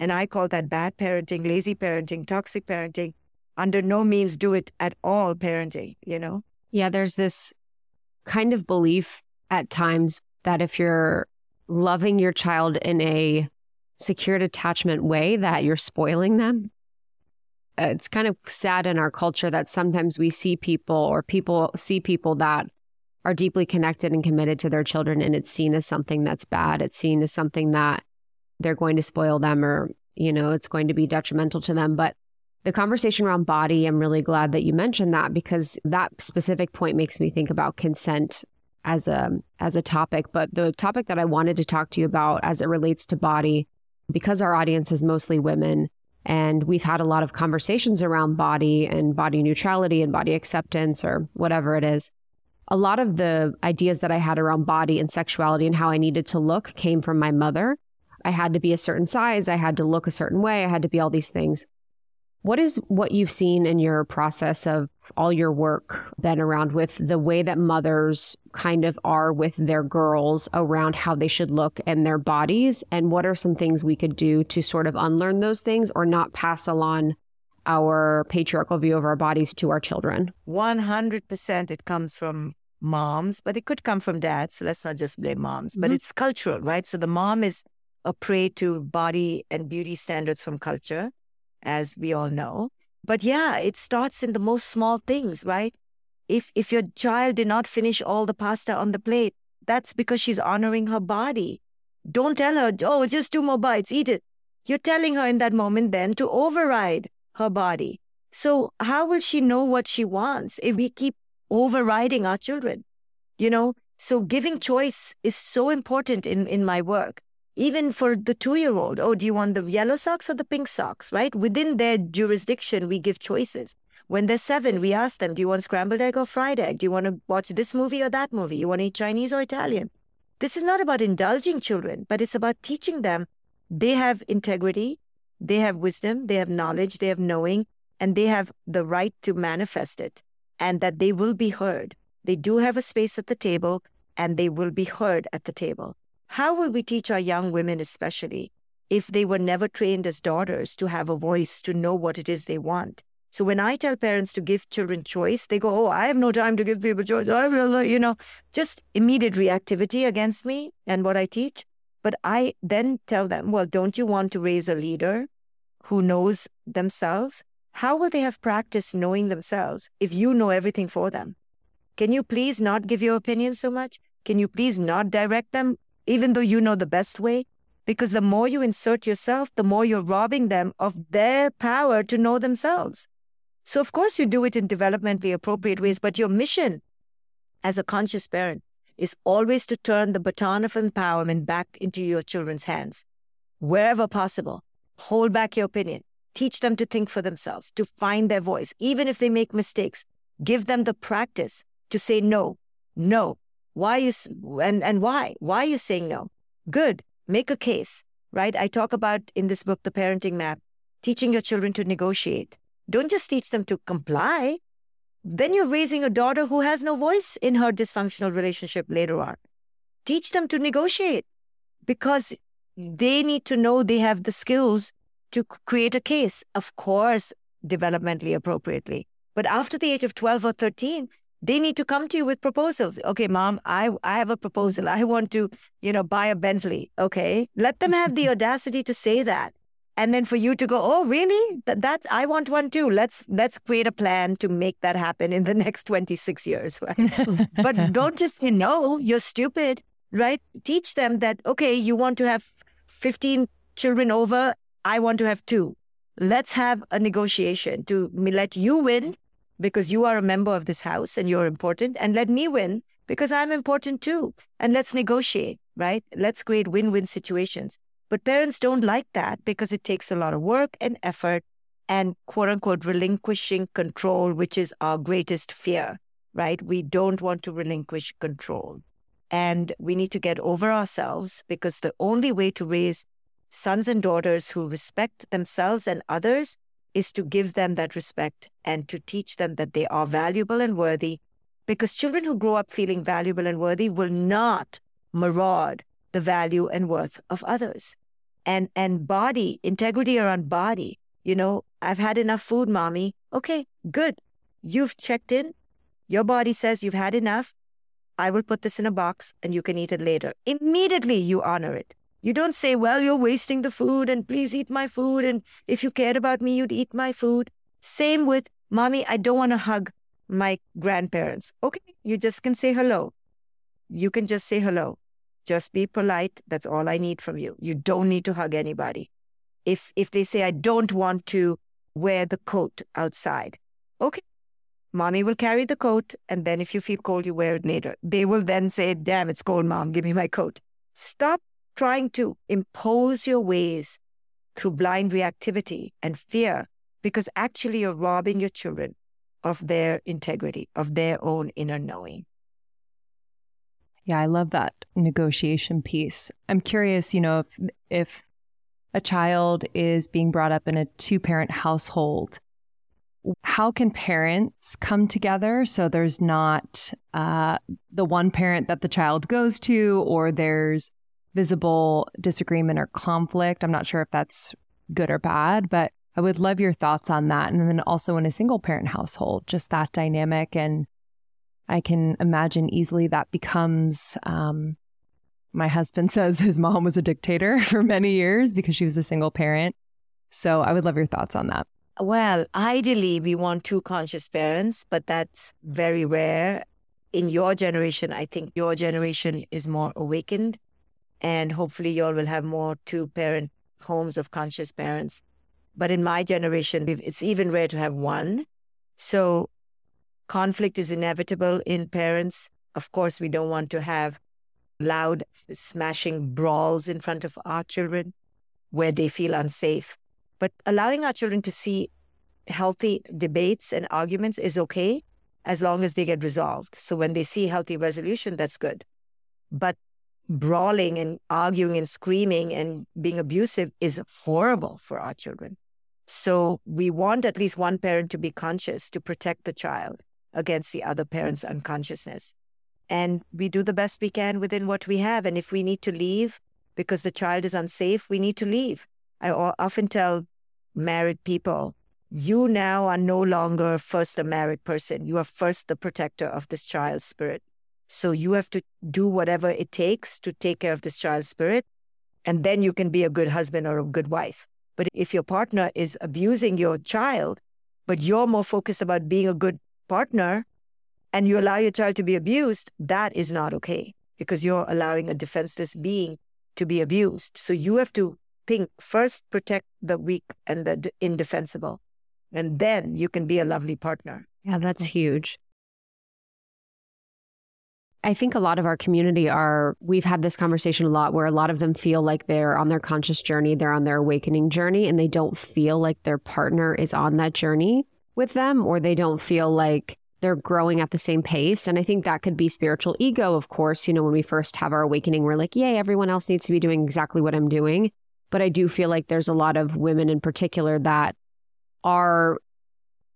And I call that bad parenting, lazy parenting, toxic parenting. Under no means do it at all parenting, you know? Yeah, there's this kind of belief at times that if you're loving your child in a secured attachment way, that you're spoiling them. It's kind of sad in our culture that sometimes we see people or people see people that are deeply connected and committed to their children, and it's seen as something that's bad. It's seen as something that they're going to spoil them or, you know, it's going to be detrimental to them. But the conversation around body, I'm really glad that you mentioned that, because that specific point makes me think about consent as a as a topic. But the topic that I wanted to talk to you about as it relates to body, because our audience is mostly women And we've had a lot of conversations around body and body neutrality and body acceptance or whatever it is. A lot of the ideas that I had around body and sexuality and how I needed to look came from my mother. I had to be a certain size. I had to look a certain way. I had to be all these things. What is what you've seen in your process of all your work been around with the way that mothers kind of are with their girls around how they should look and their bodies? And what are some things we could do to sort of unlearn those things or not pass along our patriarchal view of our bodies to our children? one hundred percent it comes from moms, but it could come from dads. So let's not just blame moms, but mm-hmm. it's cultural, right? So the mom is a prey to body and beauty standards from culture, as we all know. But yeah, it starts in the most small things, right? If if your child did not finish all the pasta on the plate, that's because she's honoring her body. Don't tell her, oh, just two more bites, eat it. You're telling her in that moment then to override her body. So how will she know what she wants if we keep overriding our children? You know, so giving choice is so important in, in my work. Even for the two-year-old, oh, do you want the yellow socks or the pink socks, right? Within their jurisdiction, we give choices. When they're seven, we ask them, do you want scrambled egg or fried egg? Do you want to watch this movie or that movie? You want to eat Chinese or Italian? This is not about indulging children, but it's about teaching them they have integrity, they have wisdom, they have knowledge, they have knowing, and they have the right to manifest it, and that they will be heard. They do have a space at the table, and they will be heard at the table. How will we teach our young women, especially, if they were never trained as daughters to have a voice, to know what it is they want? So when I tell parents to give children choice, they go, oh, I have no time to give people choice. I will, you know, just immediate reactivity against me and what I teach. But I then tell them, well, don't you want to raise a leader who knows themselves? How will they have practiced knowing themselves if you know everything for them? Can you please not give your opinion so much? Can you please not direct them? Even though you know the best way, because the more you insert yourself, the more you're robbing them of their power to know themselves. So of course you do it in developmentally appropriate ways, but your mission as a conscious parent is always to turn the baton of empowerment back into your children's hands. Wherever possible, hold back your opinion. Teach them to think for themselves, to find their voice. Even if they make mistakes, give them the practice to say no, no. Why you and, and why? Why are you saying no? Good. Make a case, right? I talk about in this book, The Parenting Map, teaching your children to negotiate. Don't just teach them to comply. Then you're raising a daughter who has no voice in her dysfunctional relationship later on. Teach them to negotiate because they need to know they have the skills to create a case, of course, developmentally appropriately. But after the age of twelve or thirteen, they need to come to you with proposals. Okay, mom, I, I have a proposal. I want to, you know, buy a Bentley. Okay, let them have the audacity to say that. And then for you to go, oh, really? That, that's, I want one too. Let's let's create a plan to make that happen in the next twenty-six years. Right? But don't just say, no, you're stupid, right? Teach them that, okay, you want to have fifteen children over. I want to have two. Let's have a negotiation to let you win, because you are a member of this house and you're important, and let me win because I'm important too. And let's negotiate, right? Let's create win-win situations. But parents don't like that because it takes a lot of work and effort and quote unquote relinquishing control, which is our greatest fear, right? We don't want to relinquish control. And we need to get over ourselves because the only way to raise sons and daughters who respect themselves and others is to give them that respect and to teach them that they are valuable and worthy, because children who grow up feeling valuable and worthy will not maraud the value and worth of others. And and body, integrity around body, you know, I've had enough food, mommy. Okay, good. You've checked in. Your body says you've had enough. I will put this in a box and you can eat it later. Immediately you honor it. You don't say, well, you're wasting the food and please eat my food. And if you cared about me, you'd eat my food. Same with, mommy, I don't want to hug my grandparents. Okay, you just can say hello. You can just say hello. Just be polite. That's all I need from you. You don't need to hug anybody. If if they say, I don't want to wear the coat outside. Okay, mommy will carry the coat. And then if you feel cold, you wear it later. They will then say, damn, it's cold, mom. Give me my coat. Stop trying to impose your ways through blind reactivity and fear, because actually you're robbing your children of their integrity, of their own inner knowing. Yeah, I love that negotiation piece. I'm curious, you know, if, if a child is being brought up in a two-parent household, how can parents come together so there's not uh, the one parent that the child goes to, or there's visible disagreement or conflict? I'm not sure if that's good or bad, but I would love your thoughts on that. And then also in a single parent household, just that dynamic. And I can imagine easily that becomes, um, my husband says his mom was a dictator for many years because she was a single parent. So I would love your thoughts on that. Well, ideally, we want two conscious parents, but that's very rare. In your generation, I think your generation is more awakened, and hopefully you all will have more two-parent homes of conscious parents. But in my generation, it's even rare to have one. So conflict is inevitable in parents. Of course, we don't want to have loud, smashing brawls in front of our children where they feel unsafe. But allowing our children to see healthy debates and arguments is okay, as long as they get resolved. So when they see healthy resolution, that's good. But brawling and arguing and screaming and being abusive is horrible for our children. So we want at least one parent to be conscious to protect the child against the other parent's unconsciousness. And we do the best we can within what we have. And if we need to leave because the child is unsafe, we need to leave. I often tell married people, you now are no longer first a married person. You are first the protector of this child's spirit. So you have to do whatever it takes to take care of this child's spirit, and then you can be a good husband or a good wife. But if your partner is abusing your child, but you're more focused about being a good partner, and you allow your child to be abused, that is not okay, because you're allowing a defenseless being to be abused. So you have to think first, protect the weak and the indefensible, and then you can be a lovely partner. Yeah, that's huge. I think a lot of our community are, we've had this conversation a lot where a lot of them feel like they're on their conscious journey, they're on their awakening journey, and they don't feel like their partner is on that journey with them, or they don't feel like they're growing at the same pace. And I think that could be spiritual ego, of course. You know, when we first have our awakening, we're like, yay, everyone else needs to be doing exactly what I'm doing. But I do feel like there's a lot of women in particular that are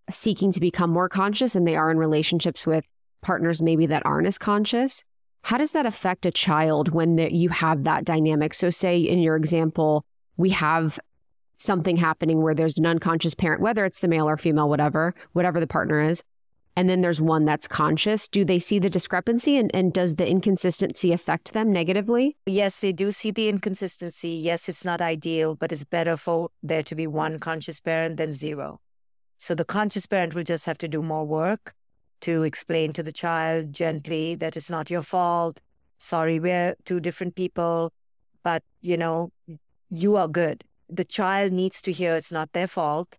seeking to become more conscious, and they are in relationships with partners maybe that aren't as conscious. How does that affect a child when the, you have that dynamic? So say in your example, we have something happening where there's an unconscious parent, whether it's the male or female, whatever, whatever the partner is, and then there's one that's conscious. Do they see the discrepancy, and, and does the inconsistency affect them negatively? Yes, they do see the inconsistency. Yes, it's not ideal, but it's better for there to be one conscious parent than zero. So the conscious parent will just have to do more work to explain to the child gently that it's not your fault. Sorry, we're two different people, but, you know, you are good. The child needs to hear it's not their fault.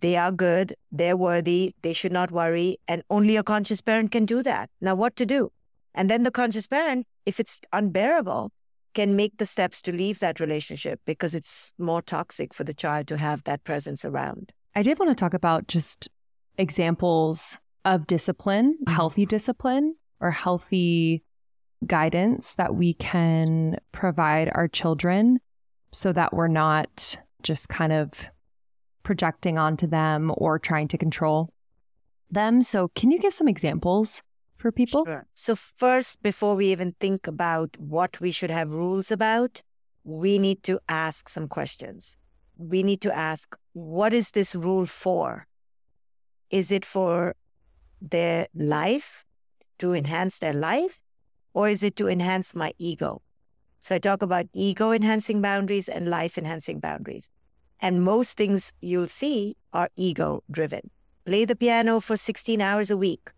They are good, they're worthy, they should not worry, and only a conscious parent can do that. Now what to do? And then the conscious parent, if it's unbearable, can make the steps to leave that relationship, because it's more toxic for the child to have that presence around. I did want to talk about just examples of discipline, healthy discipline or healthy guidance that we can provide our children so that we're not just kind of projecting onto them or trying to control them. So can you give some examples for people? Sure. So first, before we even think about what we should have rules about, we need to ask some questions. We need to ask, what is this rule for? Is it for their life, to enhance their life, or is it to enhance my ego? So I talk about ego-enhancing boundaries and life-enhancing boundaries. And most things you'll see are ego-driven. Play the piano for sixteen hours a week.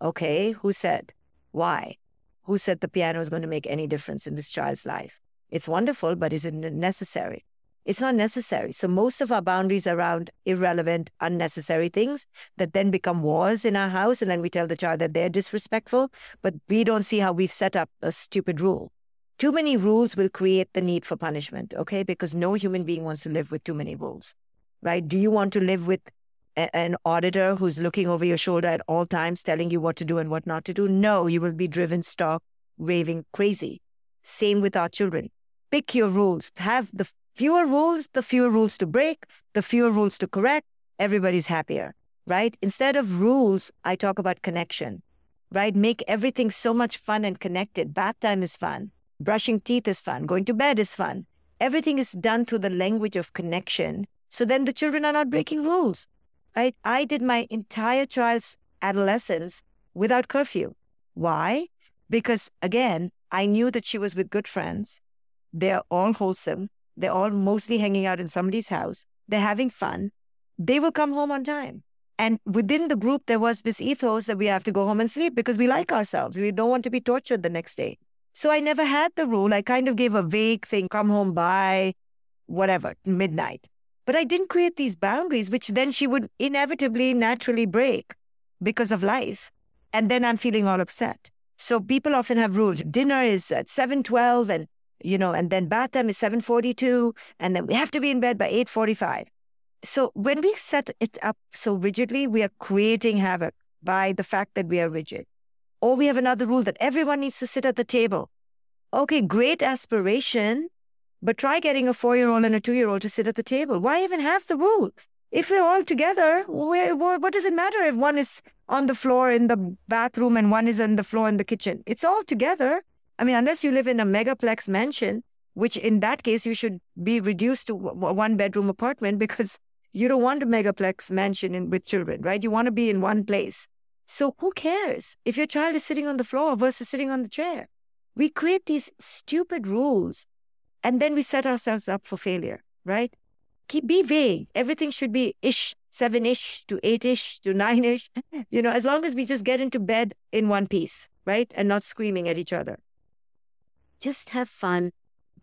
Okay, who said? Why? Who said the piano is going to make any difference in this child's life? It's wonderful, but is it necessary? It's not necessary. So most of our boundaries are around irrelevant, unnecessary things that then become wars in our house, and then we tell the child that they're disrespectful, but we don't see how we've set up a stupid rule. Too many rules will create the need for punishment, okay? Because no human being wants to live with too many rules, right? Do you want to live with a- an auditor who's looking over your shoulder at all times, telling you what to do and what not to do? No, you will be driven stark, raving crazy. Same with our children. Pick your rules. Have the fewer rules, the fewer rules to break, the fewer rules to correct. Everybody's happier, right? Instead of rules, I talk about connection, right? Make everything so much fun and connected. Bath time is fun. Brushing teeth is fun. Going to bed is fun. Everything is done through the language of connection. So then the children are not breaking rules, right? I did my entire child's adolescence without curfew. Why? Because again, I knew that she was with good friends. They're all wholesome. They're all mostly hanging out in somebody's house. They're having fun. They will come home on time. And within the group, there was this ethos that we have to go home and sleep because we like ourselves. We don't want to be tortured the next day. So I never had the rule. I kind of gave a vague thing, come home by whatever, midnight. But I didn't create these boundaries, which then she would inevitably, naturally break because of life. And then I'm feeling all upset. So people often have rules. Dinner is at seven twelve and, you know, and then bath time is seven forty-two. And then we have to be in bed by eight forty-five. So when we set it up so rigidly, we are creating havoc by the fact that we are rigid. Or we have another rule that everyone needs to sit at the table. Okay, great aspiration, but try getting a four-year-old and a two-year-old to sit at the table. Why even have the rules? If we're all together, we're, we're, what does it matter if one is on the floor in the bathroom and one is on the floor in the kitchen? It's all together. I mean, unless you live in a megaplex mansion, which in that case, you should be reduced to a one-bedroom apartment because you don't want a megaplex mansion in, with children, right? You want to be in one place. So who cares if your child is sitting on the floor versus sitting on the chair? We create these stupid rules and then we set ourselves up for failure, right? Keep, be vague. Everything should be ish, seven-ish to eight-ish to nine-ish. You know, as long as we just get into bed in one piece, right? And not screaming at each other. Just have fun.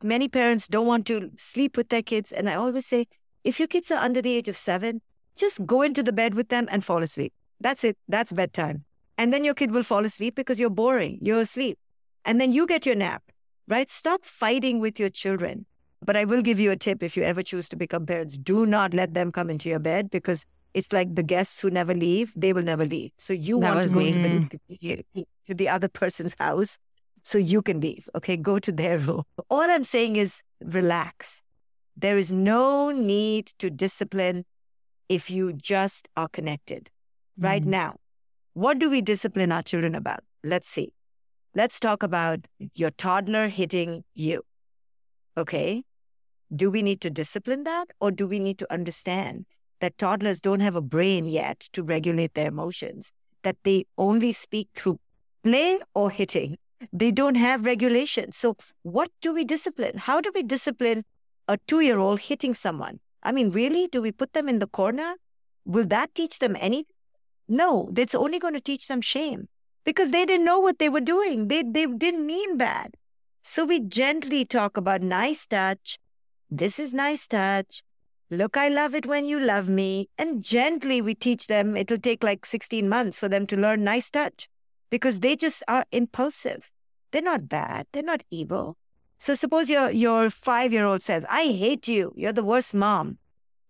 Many parents don't want to sleep with their kids. And I always say, if your kids are under the age of seven, just go into the bed with them and fall asleep. That's it. That's bedtime. And then your kid will fall asleep because you're boring. You're asleep. And then you get your nap, right? Stop fighting with your children. But I will give you a tip if you ever choose to become parents. Do not let them come into your bed because it's like the guests who never leave. They will never leave. So you that want to go to the, to the other person's house so you can leave. Okay, go to their room. All I'm saying is relax. There is no need to discipline if you just are connected. Right mm. now, what do we discipline our children about? Let's see. Let's talk about your toddler hitting you. Okay. Do we need to discipline that? Or do we need to understand that toddlers don't have a brain yet to regulate their emotions, that they only speak through play or hitting? They don't have regulation. So what do we discipline? How do we discipline a two-year-old hitting someone? I mean, really? Do we put them in the corner? Will that teach them anything? No, that's only going to teach them shame because they didn't know what they were doing. They they didn't mean bad. So we gently talk about nice touch. This is nice touch. Look, I love it when you love me. And gently we teach them. It'll take like sixteen months for them to learn nice touch because they just are impulsive. They're not bad. They're not evil. So suppose your, your five-year-old says, I hate you. You're the worst mom.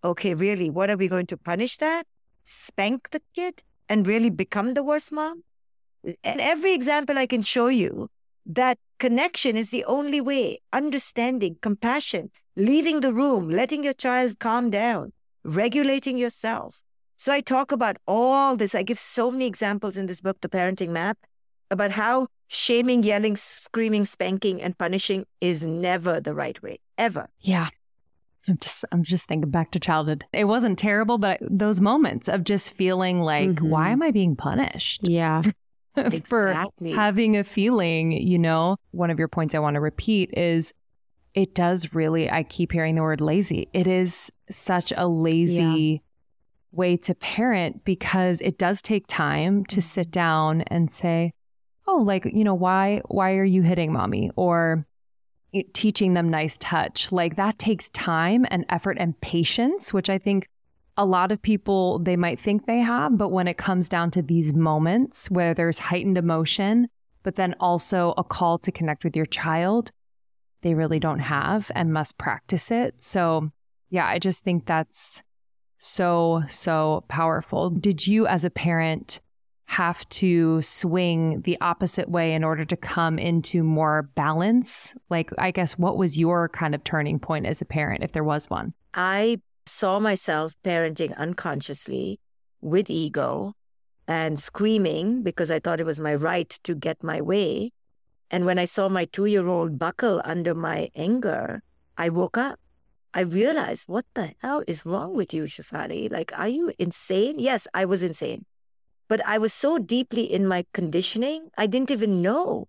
Okay, really, what are we going to punish that? Spank the kid and really become the worst mom? And every example I can show you that connection is the only way. Understanding, compassion, leaving the room, letting your child calm down, regulating yourself. So I talk about all this. I give so many examples in this book, The Parenting Map, about how shaming, yelling, screaming, spanking, and punishing is never the right way, ever. Yeah. I'm just, I'm just thinking back to childhood. It wasn't terrible, but those moments of just feeling like, mm-hmm. why am I being punished? Yeah. Exactly. For having a feeling, you know, one of your points I want to repeat is it does really, I keep hearing the word lazy. It is such a lazy yeah. way to parent because it does take time to sit down and say, oh, like, you know, why, why are you hitting mommy? Or teaching them nice touch, like that takes time and effort and patience, which I think a lot of people, they might think they have, but when it comes down to these moments where there's heightened emotion, but then also a call to connect with your child, they really don't have and must practice it. So yeah, I just think that's so, so powerful. Did you as a parent have to swing the opposite way in order to come into more balance? Like, I guess, what was your kind of turning point as a parent, if there was one? I saw myself parenting unconsciously with ego and screaming because I thought it was my right to get my way. And when I saw my two-year-old buckle under my anger, I woke up. I realized, what the hell is wrong with you, Shefali? Like, are you insane? Yes, I was insane. But I was so deeply in my conditioning, I didn't even know.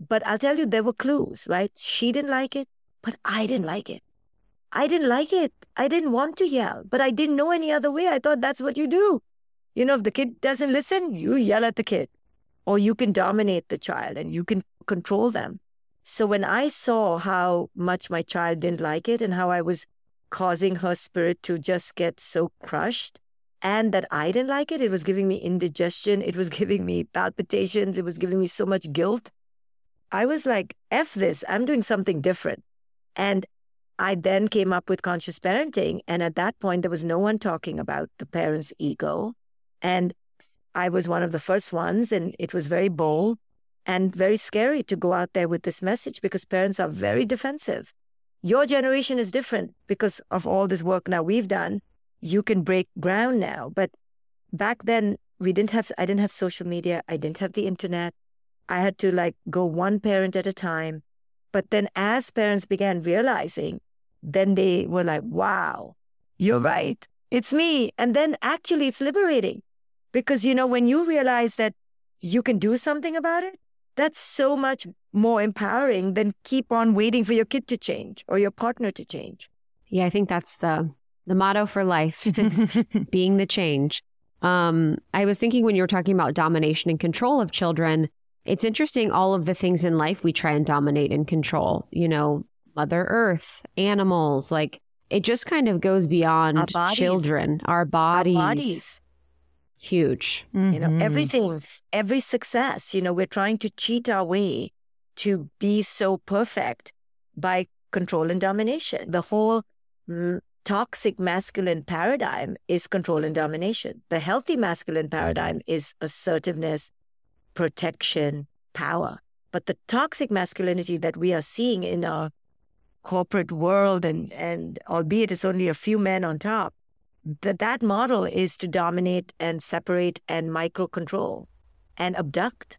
But I'll tell you, there were clues, right? She didn't like it, but I didn't like it. I didn't like it. I didn't want to yell, but I didn't know any other way. I thought that's what you do. You know, if the kid doesn't listen, you yell at the kid. Or you can dominate the child and you can control them. So when I saw how much my child didn't like it and how I was causing her spirit to just get so crushed, and that I didn't like it, it was giving me indigestion, it was giving me palpitations, it was giving me so much guilt. I was like, F this, I'm doing something different. And I then came up with conscious parenting. And at that point, there was no one talking about the parent's ego. And I was one of the first ones, and it was very bold and very scary to go out there with this message because parents are very defensive. Your generation is different because of all this work now we've done. You can break ground now. But back then, we didn't have, I didn't have social media. I didn't have the internet. I had to like go one parent at a time. But then as parents began realizing, then they were like, wow, you're right. It's me. And then actually it's liberating because, you know, when you realize that you can do something about it, that's so much more empowering than keep on waiting for your kid to change or your partner to change. Yeah, I think that's the... The motto for life is being the change. Um, I was thinking when you were talking about domination and control of children, it's interesting all of the things in life we try and dominate and control, you know, Mother Earth, animals, like it just kind of goes beyond our bodies. Children, our bodies. Our bodies. Huge. Mm-hmm. You know, everything, every success, you know, we're trying to cheat our way to be so perfect by control and domination. The whole... Mm, toxic masculine paradigm is control and domination. The healthy masculine paradigm is assertiveness, protection, power. But the toxic masculinity that we are seeing in our corporate world, and, and albeit it's only a few men on top, that that model is to dominate and separate and microcontrol and abduct.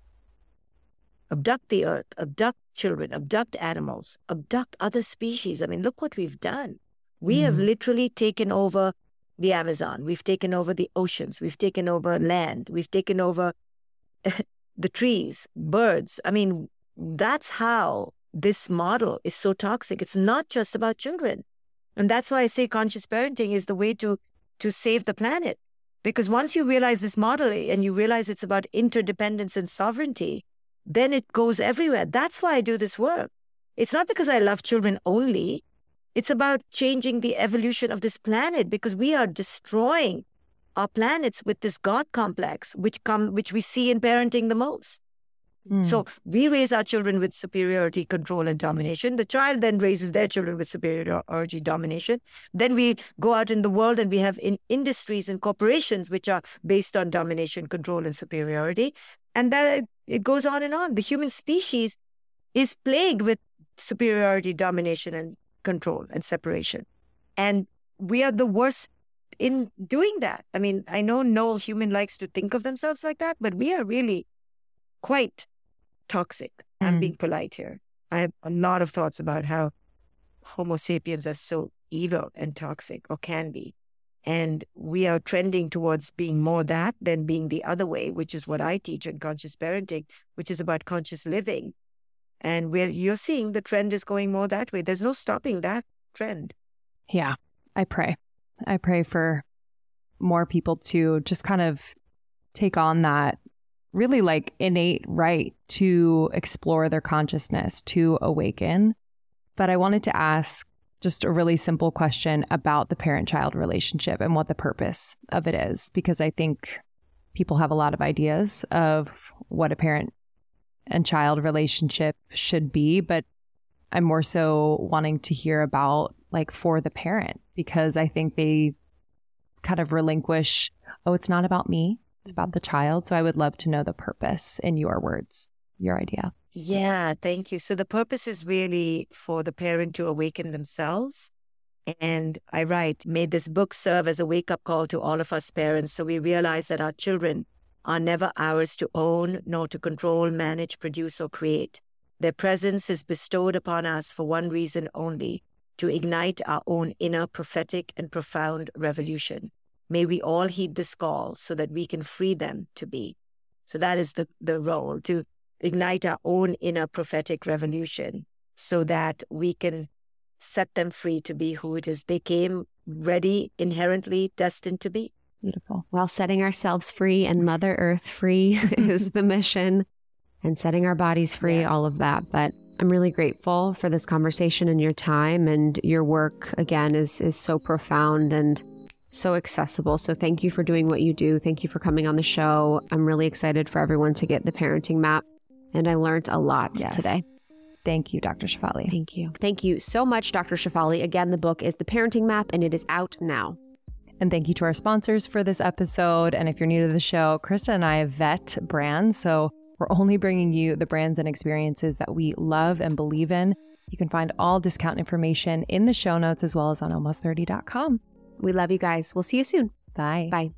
Abduct the earth, abduct children, abduct animals, abduct other species. I mean, look what we've done. We have literally taken over the Amazon. We've taken over the oceans. We've taken over land. We've taken over the trees, birds. I mean, that's how this model is so toxic. It's not just about children. And that's why I say conscious parenting is the way to, to save the planet. Because once you realize this model and you realize it's about interdependence and sovereignty, then it goes everywhere. That's why I do this work. It's not because I love children only. It's about changing the evolution of this planet because we are destroying our planets with this God complex, which come, which we see in parenting the most. Mm. So we raise our children with superiority, control, and domination. The child then raises their children with superiority, domination. Then we go out in the world and we have in industries and corporations which are based on domination, control, and superiority. And that it goes on and on. The human species is plagued with superiority, domination, and control and separation. And we are the worst in doing that. I mean, I know no human likes to think of themselves like that, but we are really quite toxic. Mm. I'm being polite here. I have a lot of thoughts about how Homo sapiens are so evil and toxic, or can be. And we are trending towards being more that than being the other way, which is what I teach in conscious parenting, which is about conscious living. And we're, you're seeing the trend is going more that way. There's no stopping that trend. Yeah, I pray. I pray for more people to just kind of take on that really like innate right to explore their consciousness, to awaken. But I wanted to ask just a really simple question about the parent-child relationship and what the purpose of it is, because I think people have a lot of ideas of what a parent and child relationship should be, but I'm more so wanting to hear about, like, for the parent, because I think they kind of relinquish, oh, it's not about me, it's about the child. So I would love to know the purpose in your words, your idea. Yeah, thank you. So the purpose is really for the parent to awaken themselves. And I write, may this book serve as a wake-up call to all of us parents, so we realize that our children are never ours to own, nor to control, manage, produce, or create. Their presence is bestowed upon us for one reason only, to ignite our own inner prophetic and profound revolution. May we all heed this call so that we can free them to be. So that is the, the role, to ignite our own inner prophetic revolution so that we can set them free to be who it is they came ready, inherently destined to be. Beautiful. While setting ourselves free and Mother Earth free is the mission, and setting our bodies free, yes. All of that. But I'm really grateful for this conversation and your time, and your work, again, is is so profound and so accessible. So thank you for doing what you do. Thank you for coming on the show. I'm really excited for everyone to get the parenting map. And I learned a lot yes. today. Thank you, Doctor Shefali. Thank you. Thank you so much, Doctor Shefali. Again, the book is The Parenting Map, and it is out now. And thank you to our sponsors for this episode. And if you're new to the show, Krista and I vet brands. So we're only bringing you the brands and experiences that we love and believe in. You can find all discount information in the show notes, as well as on almost thirty dot com. We love you guys. We'll see you soon. Bye. Bye.